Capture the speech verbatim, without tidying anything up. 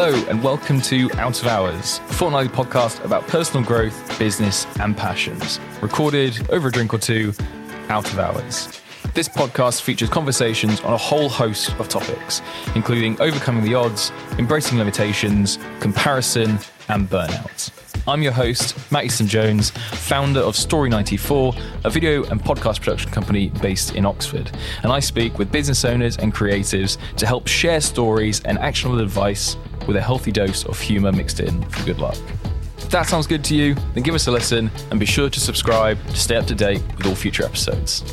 Hello and welcome to Out of Hours, a fortnightly podcast about personal growth, business and passions, recorded over a drink or two, out of hours. This podcast features conversations on a whole host of topics, including overcoming the odds, embracing limitations, comparison and burnout. I'm your host, Matt Eastland-Jones, founder of Story Ninety Four, a video and podcast production company based in Oxford. And I speak with business owners and creatives to help share stories and actionable advice with a healthy dose of humor mixed in for good luck. If that sounds good to you, then give us a listen and be sure to subscribe to stay up to date with all future episodes.